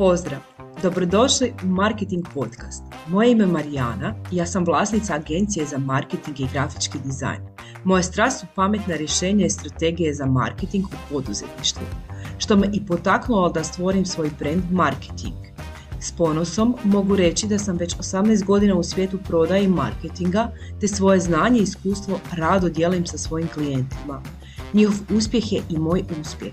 Pozdrav! Dobrodošli u Marketing podcast. Moje ime je Marijana i ja sam vlasnica agencije za marketing i grafički dizajn. Moja strast su pametna rješenja i strategije za marketing u poduzetništvu, što me i potaknulo da stvorim svoj brand Markethink. S ponosom mogu reći da sam već 18 godina u svijetu prodaje i marketinga, te svoje znanje i iskustvo rado dijelim sa svojim klijentima. Njihov uspjeh je i moj uspjeh.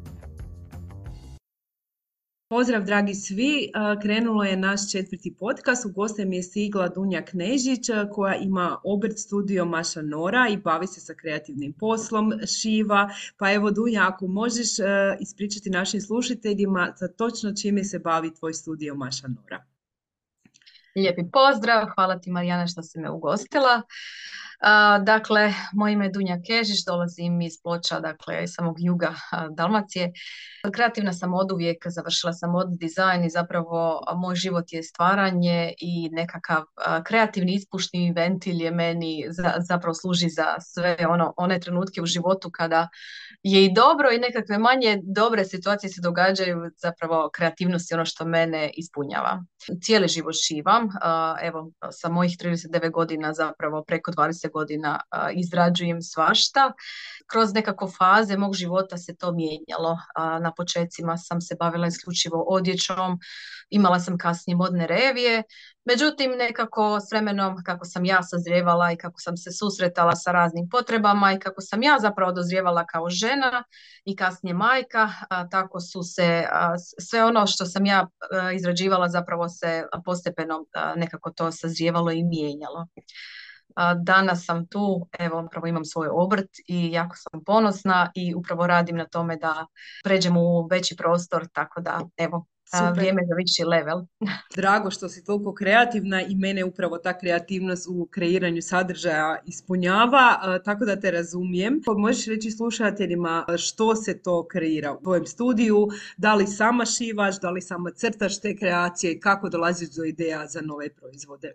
Pozdrav dragi svi, krenulo je naš 4. podcast, u goste mi je stigla Dunja Kežić koja ima obrt Studio MaštaNora i bavi se sa kreativnim poslom, šiva. Pa evo Dunja, ako možeš ispričati našim slušateljima za točno čime se bavi tvoj Studio MaštaNora. Lijepi pozdrav, hvala ti Marijana što si me ugostila. Dakle, moje ime je Dunja Kežić, dolazim iz Ploča, dakle iz samog juga Dalmacije. Kreativna sam od uvijek, završila sam modni dizajn i zapravo moj život je stvaranje i nekakav kreativni ispušni ventil je meni zapravo služi za sve one trenutke u životu kada je i dobro i nekakve manje dobre situacije se događaju, zapravo kreativnost je ono što mene ispunjava. Cijeli život šivam, evo sa mojih 39 godina zapravo preko 20 godina izrađujem svašta. Kroz nekako faze mog života se to mijenjalo. Na početcima sam se bavila isključivo odjećom, imala sam kasnije modne revije, međutim nekako s vremenom kako sam ja sazrijevala i kako sam se susretala sa raznim potrebama i kako sam ja zapravo dozrijevala kao žena i kasnije majka, tako su se sve ono što sam ja izrađivala zapravo se postepeno nekako to sazrijevalo i mijenjalo. Danas sam tu, evo upravo imam svoj obrt i jako sam ponosna i upravo radim na tome da pređem u veći prostor, tako da evo, super. Vrijeme za viši level. Drago što si toliko kreativna i mene upravo ta kreativnost u kreiranju sadržaja ispunjava, tako da te razumijem. Možeš reći slušateljima što se to kreira u tvojem studiju, da li sama šivaš, da li sama crtaš te kreacije i kako dolaziš do ideja za nove proizvode?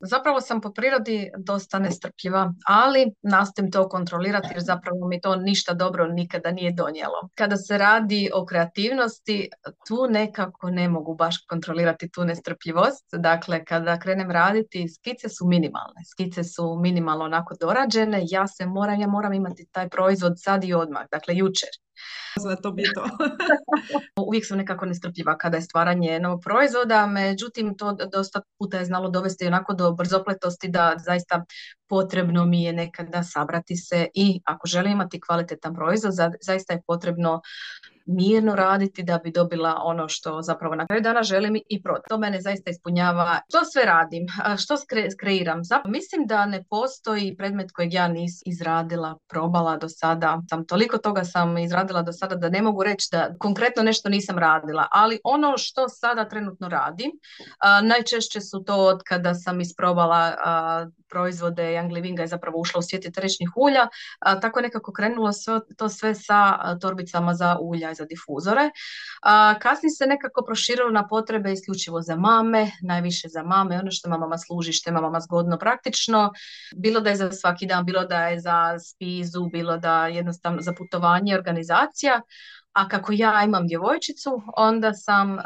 Zapravo sam po prirodi dosta nestrpljiva, ali nastojim to kontrolirati jer zapravo mi to ništa dobro nikada nije donijelo. Kada se radi o kreativnosti, tu nekako ne mogu baš kontrolirati tu nestrpljivost. Dakle, kada krenem raditi, skice su minimalne. Skice su minimalno onako dorađene, ja moram imati taj proizvod sad i odmah, dakle jučer. Zato bi to. Uvijek sam nekako nestrpljiva kada je stvaranje novog proizvoda, međutim to dosta puta je znalo dovesti onako do brzopletosti da zaista potrebno mi je nekada sabrati se i ako želim imati kvalitetan proizvod, zaista je potrebno mirno raditi da bi dobila ono što zapravo na kraju dana želim i prodati. To mene zaista ispunjava. Što sve radim? Što kreiram? Mislim da ne postoji predmet kojeg ja nisam izradila, probala do sada. Toliko toga sam izradila do sada da ne mogu reći da konkretno nešto nisam radila, ali ono što sada trenutno radim, najčešće su to od kada sam isprobala proizvode Young Livinga je zapravo ušla u svijet eteričnih ulja, tako nekako krenulo sve sa torbicama za ulja i za difuzore. Kasnije se nekako proširilo na potrebe isključivo za mame, najviše za mame, ono što mamama služi, što je mamama zgodno praktično, bilo da je za svaki dan, bilo da je za spizu, bilo da jednostavno za putovanje, organizacija. A kako ja imam djevojčicu, onda sam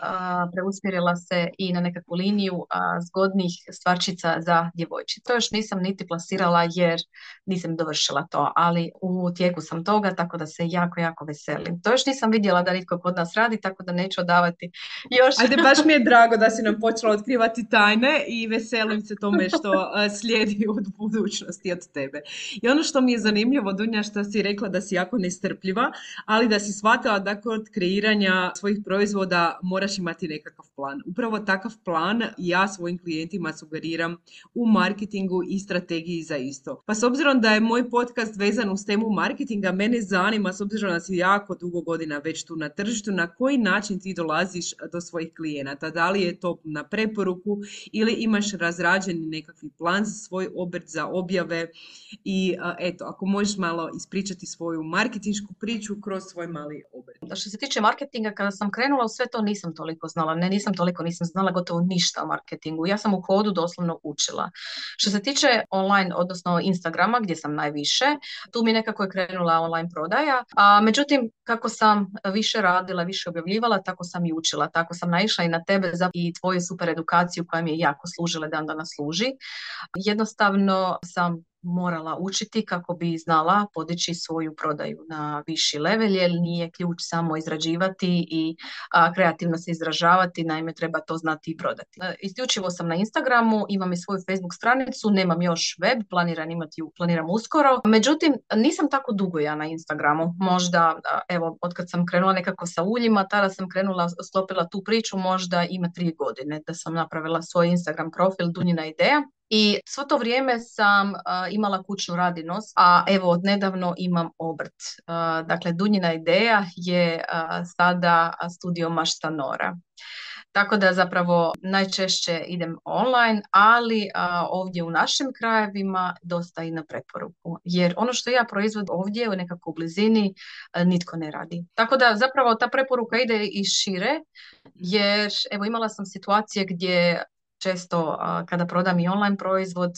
preusmjerila se i na nekakvu liniju zgodnih stvarčica za djevojčicu. To još nisam niti plasirala jer nisam dovršila to, ali u tijeku sam toga, tako da se jako, jako veselim. To još nisam vidjela da nitko kod nas radi, tako da neću odavati još. Ajde, baš mi je drago da si nam počela otkrivati tajne i veselim se tome što slijedi od budućnosti od tebe. I ono što mi je zanimljivo, Dunja, što si rekla da si jako nestrpljiva, ali da si shvatila da kod kreiranja svojih proizvoda moraš imati nekakav plan. Upravo takav plan ja svojim klijentima sugeriram u marketingu i strategiji za isto. Pa s obzirom da je moj podcast vezan uz temu marketinga, mene zanima, s obzirom da si jako dugo godina već tu na tržištu, na koji način ti dolaziš do svojih klijenata? Da li je to na preporuku ili imaš razrađeni nekakvi plan za svoj obrt, za objave? I eto, ako možeš malo ispričati svoju marketinšku priču kroz svoj mali obrt. Što se tiče marketinga, kada sam krenula u sve to, nisam znala gotovo ništa o marketingu. Ja sam u hodu doslovno učila. Što se tiče online, odnosno Instagrama, gdje sam najviše, tu mi nekako je krenula online prodaja. A međutim, kako sam više radila, više objavljivala, tako sam i učila. Tako sam naišla i na tebe i tvoju super edukaciju koja mi je jako služila i dan danas služi. Jednostavno sam morala učiti kako bi znala podići svoju prodaju na viši level, jer nije ključ samo izrađivati i kreativno se izražavati, naime treba to znati i prodati. Isključivo sam na Instagramu, imam i svoju Facebook stranicu, nemam još web, planiram uskoro. Međutim, nisam tako dugo ja na Instagramu, možda, evo, otkad sam krenula nekako sa uljima, tada sam sklopila tu priču, možda ima 3 godine da sam napravila svoj Instagram profil Dunjina ideja. I svo to vrijeme sam imala kućnu radinost, a evo odnedavno imam obrt. Dakle, Dunjina ideja je sada Studio MaštaNora. Tako da zapravo najčešće idem online, ali ovdje u našim krajevima dosta i na preporuku. Jer ono što ja proizvodim ovdje u nekako u blizini nitko ne radi. Tako da zapravo ta preporuka ide i šire, jer evo imala sam situacije gdje često kada prodam i online proizvod,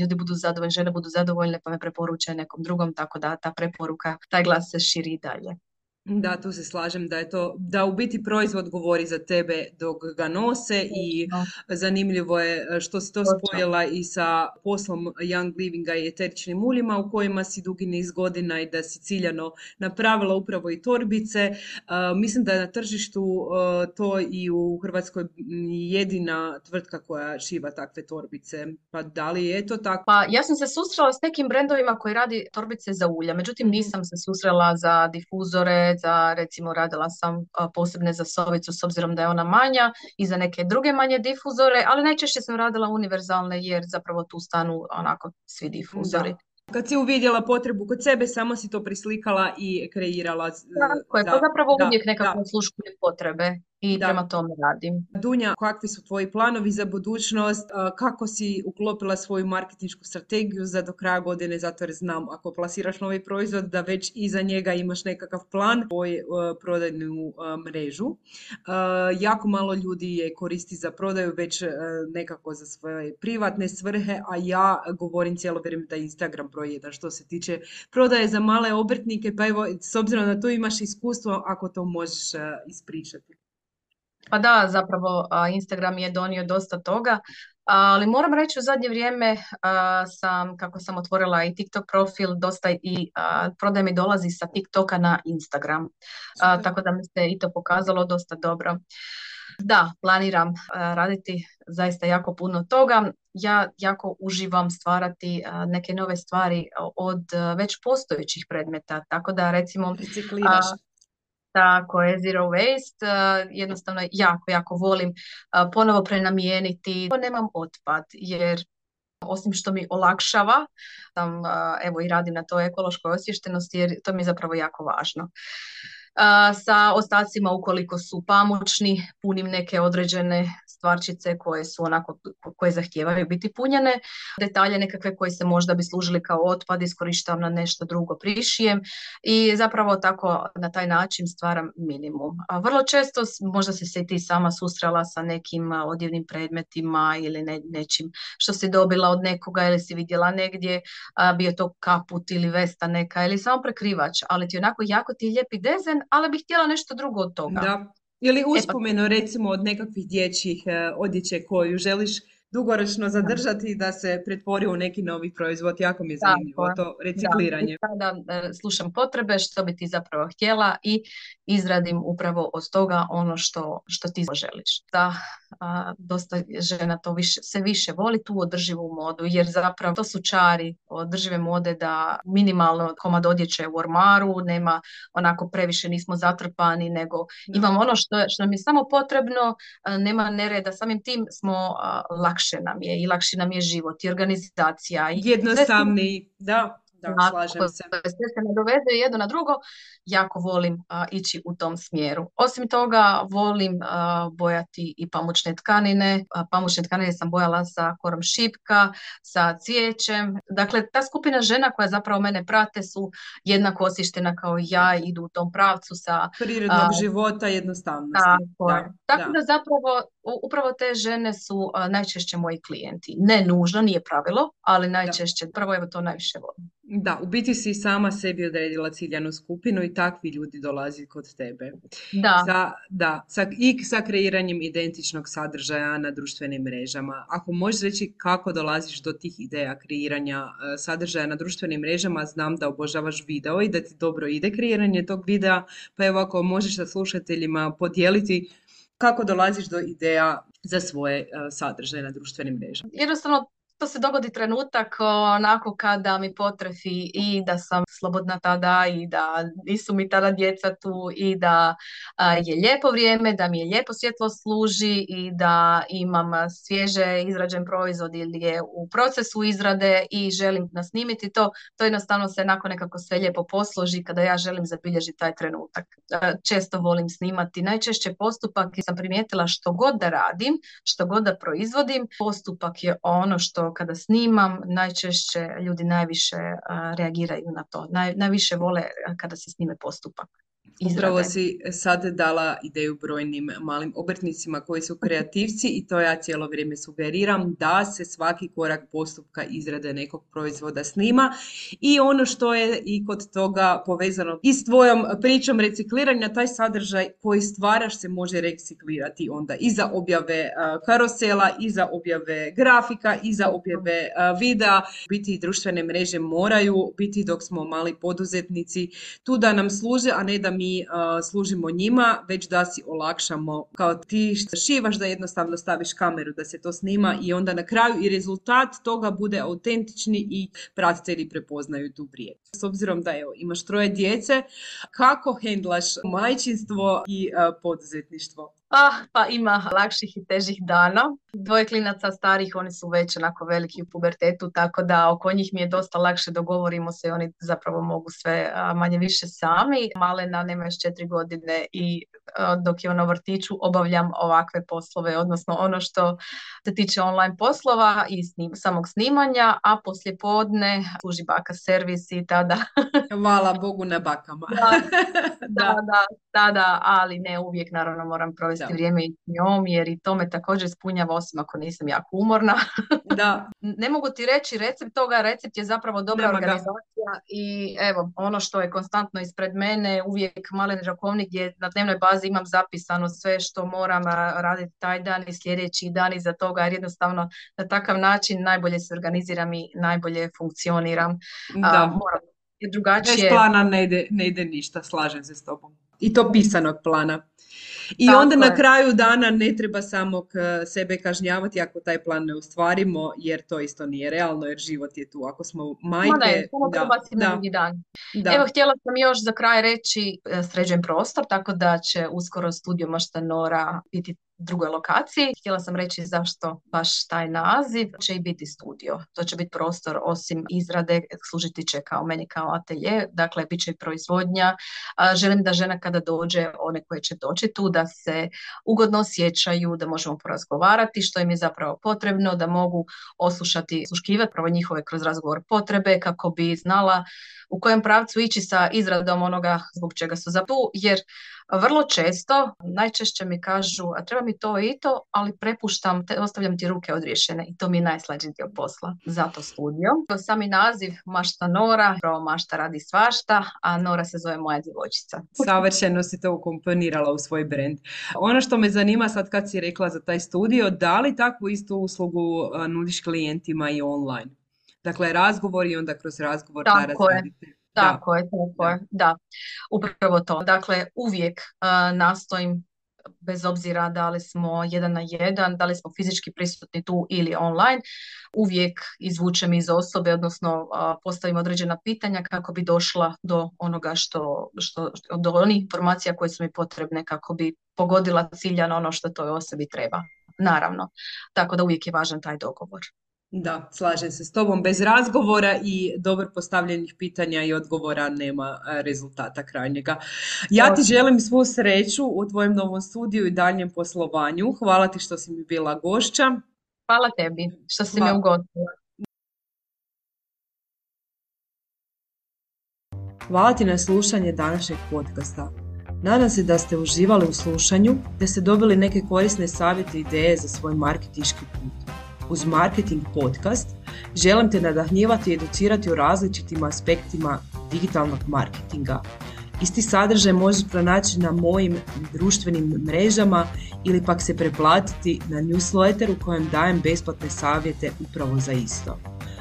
ljudi budu zadovoljni, žene budu zadovoljne pa me preporuče nekom drugom, tako da ta preporuka, taj glas se širi i dalje. Da, tu se slažem da je to, da u biti proizvod govori za tebe dok ga nose i zanimljivo je što si to spojila i sa poslom Young Livinga i eteričnim uljima u kojima si dugi niz godina i da si ciljano napravila upravo i torbice. Mislim da je na tržištu to i u Hrvatskoj jedina tvrtka koja šiva takve torbice. Pa da li je to tako? Pa ja sam se susrela s nekim brendovima koji radi torbice za ulja, međutim nisam se susrela za difuzore, za, recimo, radila sam posebne za sovicu s obzirom da je ona manja i za neke druge manje difuzore, ali najčešće sam radila univerzalne jer zapravo tu stanu onako svi difuzori. Da. Kad si uvidjela potrebu kod sebe, samo si to prislikala i kreirala. Tako je, to zapravo uvijek nekako osluškuje potrebe i prema tome radim. Dunja, kakvi su tvoji planovi za budućnost? Kako si uklopila svoju marketinšku strategiju za do kraja godine? Zato jer znam, ako plasiraš novi proizvod, da već iza njega imaš nekakav plan, tvoju prodajnu mrežu. Jako malo ljudi je koristi za prodaju, već nekako za svoje privatne svrhe, a ja govorim cijelo vrijeme da je Instagram broj 1 što se tiče prodaje za male obrtnike, pa evo, s obzirom da tu imaš iskustvo, ako to možeš ispričati. Pa da, zapravo Instagram je donio dosta toga, ali moram reći u zadnje vrijeme kako sam otvorila i TikTok profil, dosta i prodaj mi dolazi sa TikToka na Instagram, tako da mi se i to pokazalo dosta dobro. Da, planiram raditi zaista jako puno toga. Ja jako uživam stvarati neke nove stvari od već postojećih predmeta, tako da recimo... Recikliraš. Tako je, zero waste, jednostavno jako volim ponovo prenamijeniti. Nemam otpad jer osim što mi olakšava, sam evo i radim na toj ekološkoj osviještenosti jer to mi je zapravo jako važno. Sa ostacima ukoliko su pamučni, punim neke određene stvarčice koje su onako, koje zahtijevaju biti punjene, detalje nekakve koje se možda bi služili kao otpad, iskorištavam na nešto drugo, prišijem i zapravo tako na taj način stvaram minimum. A vrlo često možda se i ti sama susrela sa nekim odjevnim predmetima ili nečim što si dobila od nekoga ili si vidjela negdje, bio to kaput ili vesta neka ili samo prekrivač, ali ti onako jako ti lijepi dezen, ali bih htjela nešto drugo od toga. Da. Ili uspomenu recimo od nekakvih dječjih odjeće koju želiš dugoročno zadržati i da se pretvori u neki novi proizvod. Jako mi je zanimljivo to recikliranje. Sada slušam potrebe, što bi ti zapravo htjela i izradim upravo od toga ono što ti želiš. Da, dosta žena to više voli tu održivu modu, jer zapravo to su čari održive mode da minimalno komad odjeće u ormaru, nema onako previše, nismo zatrpani, nego imamo ono što nam je samo potrebno, nema nereda, samim tim smo lakši nam je život i organizacija. Jednostavniji, da. Da, slažem se. Sve se nadovezuje jedno na drugo, jako volim ići u tom smjeru. Osim toga, volim bojati i pamučne tkanine. Pamučne tkanine sam bojala sa korom šipka, sa cvijećem. Dakle, ta skupina žena koja zapravo mene prate su jednako osviještena kao ja, idu u tom pravcu sa... prirodnog života, jednostavnosti. Tako da zapravo upravo te žene su najčešće moji klijenti. Ne nužno, nije pravilo, ali najčešće. Prvo, evo, to najviše volim. Da, u biti si sama sebi odredila ciljanu skupinu i takvi ljudi dolazi kod tebe. Sa kreiranjem identičnog sadržaja na društvenim mrežama. Ako možeš reći kako dolaziš do tih ideja kreiranja sadržaja na društvenim mrežama, znam da obožavaš video i da ti dobro ide kreiranje tog videa, pa evo ako možeš sa slušateljima podijeliti kako dolaziš do ideja za svoje sadržaje na društvenim mrežama. Jednostavno, to se dogodi trenutak onako kada mi potrefi i da sam slobodna tada i da nisu mi tada djeca tu i da je lijepo vrijeme, da mi je lijepo svjetlo služi i da imam svježe izrađen proizvod ili je u procesu izrade i želim nasnimiti to. To jednostavno se onako nekako sve lijepo posloži kada ja želim zabilježiti taj trenutak. Često volim snimati. Najčešće postupak sam primijetila što god da radim, što god da proizvodim, postupak je ono što kada snimam, najčešće ljudi najviše reagiraju na to. Najviše vole kada se snime postupak. Upravo si sad dala ideju brojnim malim obrtnicima koji su kreativci i to ja cijelo vrijeme sugeriram da se svaki korak postupka izrade nekog proizvoda snima i ono što je i kod toga povezano i s tvojom pričom recikliranja, taj sadržaj koji stvaraš se može reciklirati onda i za objave karosela, i za objave grafika, i za objave videa. Biti društvene mreže moraju biti dok smo mali poduzetnici tu da nam služe, a ne da mi služimo njima, već da si olakšamo kao ti šivaš, da jednostavno staviš kameru, da se to snima i onda na kraju i rezultat toga bude autentični i pratitelji prepoznaju tu vrijednost. S obzirom da evo, imaš 3 djece, kako hendlaš majčinstvo i poduzetništvo? Pa ima lakših i težih dana. 2 klinaca starih, oni su već onako veliki u pubertetu, tako da oko njih mi je dosta lakše, dogovorimo se i oni zapravo mogu sve manje više sami. Malena nema još 4 godine i dok je ona u vrtiću obavljam ovakve poslove, odnosno ono što se tiče online poslova i samog snimanja, a poslijepodne služi baka servis i tada... Hvala Bogu na bakama. Da, ali ne uvijek, naravno moram provesti vrijeme i njom, jer i to me također ispunjava, osim ako nisam jako umorna. Da. Ne mogu ti reći recept toga, recept je zapravo dobra organizacija i evo, ono što je konstantno ispred mene, uvijek malen rokovnik gdje na dnevnoj bazi imam zapisano sve što moram raditi taj dan i sljedeći dan iza toga, jer jednostavno na takav način najbolje se organiziram i najbolje funkcioniram. Drugačije... Bez plana ne ide ništa, slažem se s tobom. I to pisanog plana. I tako onda je. Na kraju dana ne treba samog sebe kažnjavati ako taj plan ne ostvarimo, jer to isto nije realno, jer život je tu. Ako smo majke... Evo, htjela sam još za kraj reći, sređujem prostor, tako da će uskoro Studio MaštaNora biti drugoj lokaciji. Htjela sam reći zašto baš taj naziv, će i biti studio. To će biti prostor, osim izrade, služiti će kao meni kao atelje, dakle bit će i proizvodnja. Želim da žena kada dođe, one koje će doći tu, da se ugodno osjećaju, da možemo porazgovarati što im je zapravo potrebno, da mogu osluškivati prvo njihove kroz razgovor potrebe, kako bi znala u kojem pravcu ići sa izradom onoga zbog čega su za tu, jer vrlo često, najčešće mi kažu, a treba mi to i to, ali prepuštam, ostavljam ti ruke odriješene i to mi je najslađi dio posla. Zato studio. Sami naziv MaštaNora, pravo mašta radi svašta, a Nora se zove moja djevojčica. Savršeno si to ukomponirala u svoj brand. Ono što me zanima sad kad si rekla za taj studio, da li takvu istu uslugu nudiš klijentima i online? Dakle, razgovor i onda kroz razgovor razradite. Tako je. Da, upravo to. Dakle, uvijek nastojim, bez obzira da li smo jedan na jedan, da li smo fizički prisutni tu ili online, uvijek izvučem iz osobe, odnosno postavim određena pitanja kako bi došla do onoga što do onih informacija koje su mi potrebne kako bi pogodila ciljano ono što toj osobi treba. Naravno. Tako da uvijek je važan taj dogovor. Da, slažem se s tobom. Bez razgovora i dobro postavljenih pitanja i odgovora nema rezultata krajnjega. Ja ti želim svu sreću u tvojem novom studiju i daljnjem poslovanju. Hvala ti što si mi bila gošća. Hvala tebi što si me ugostila. Hvala ti na slušanje današnjeg podcasta. Nadam se da ste uživali u slušanju, da ste dobili neke korisne savjete i ideje za svoj marketinški put. Uz Marketing podcast želim te nadahnjivati i educirati o različitim aspektima digitalnog marketinga. Isti sadržaj možeš pronaći na mojim društvenim mrežama ili pak se preplatiti na newsletter u kojem dajem besplatne savjete upravo za isto.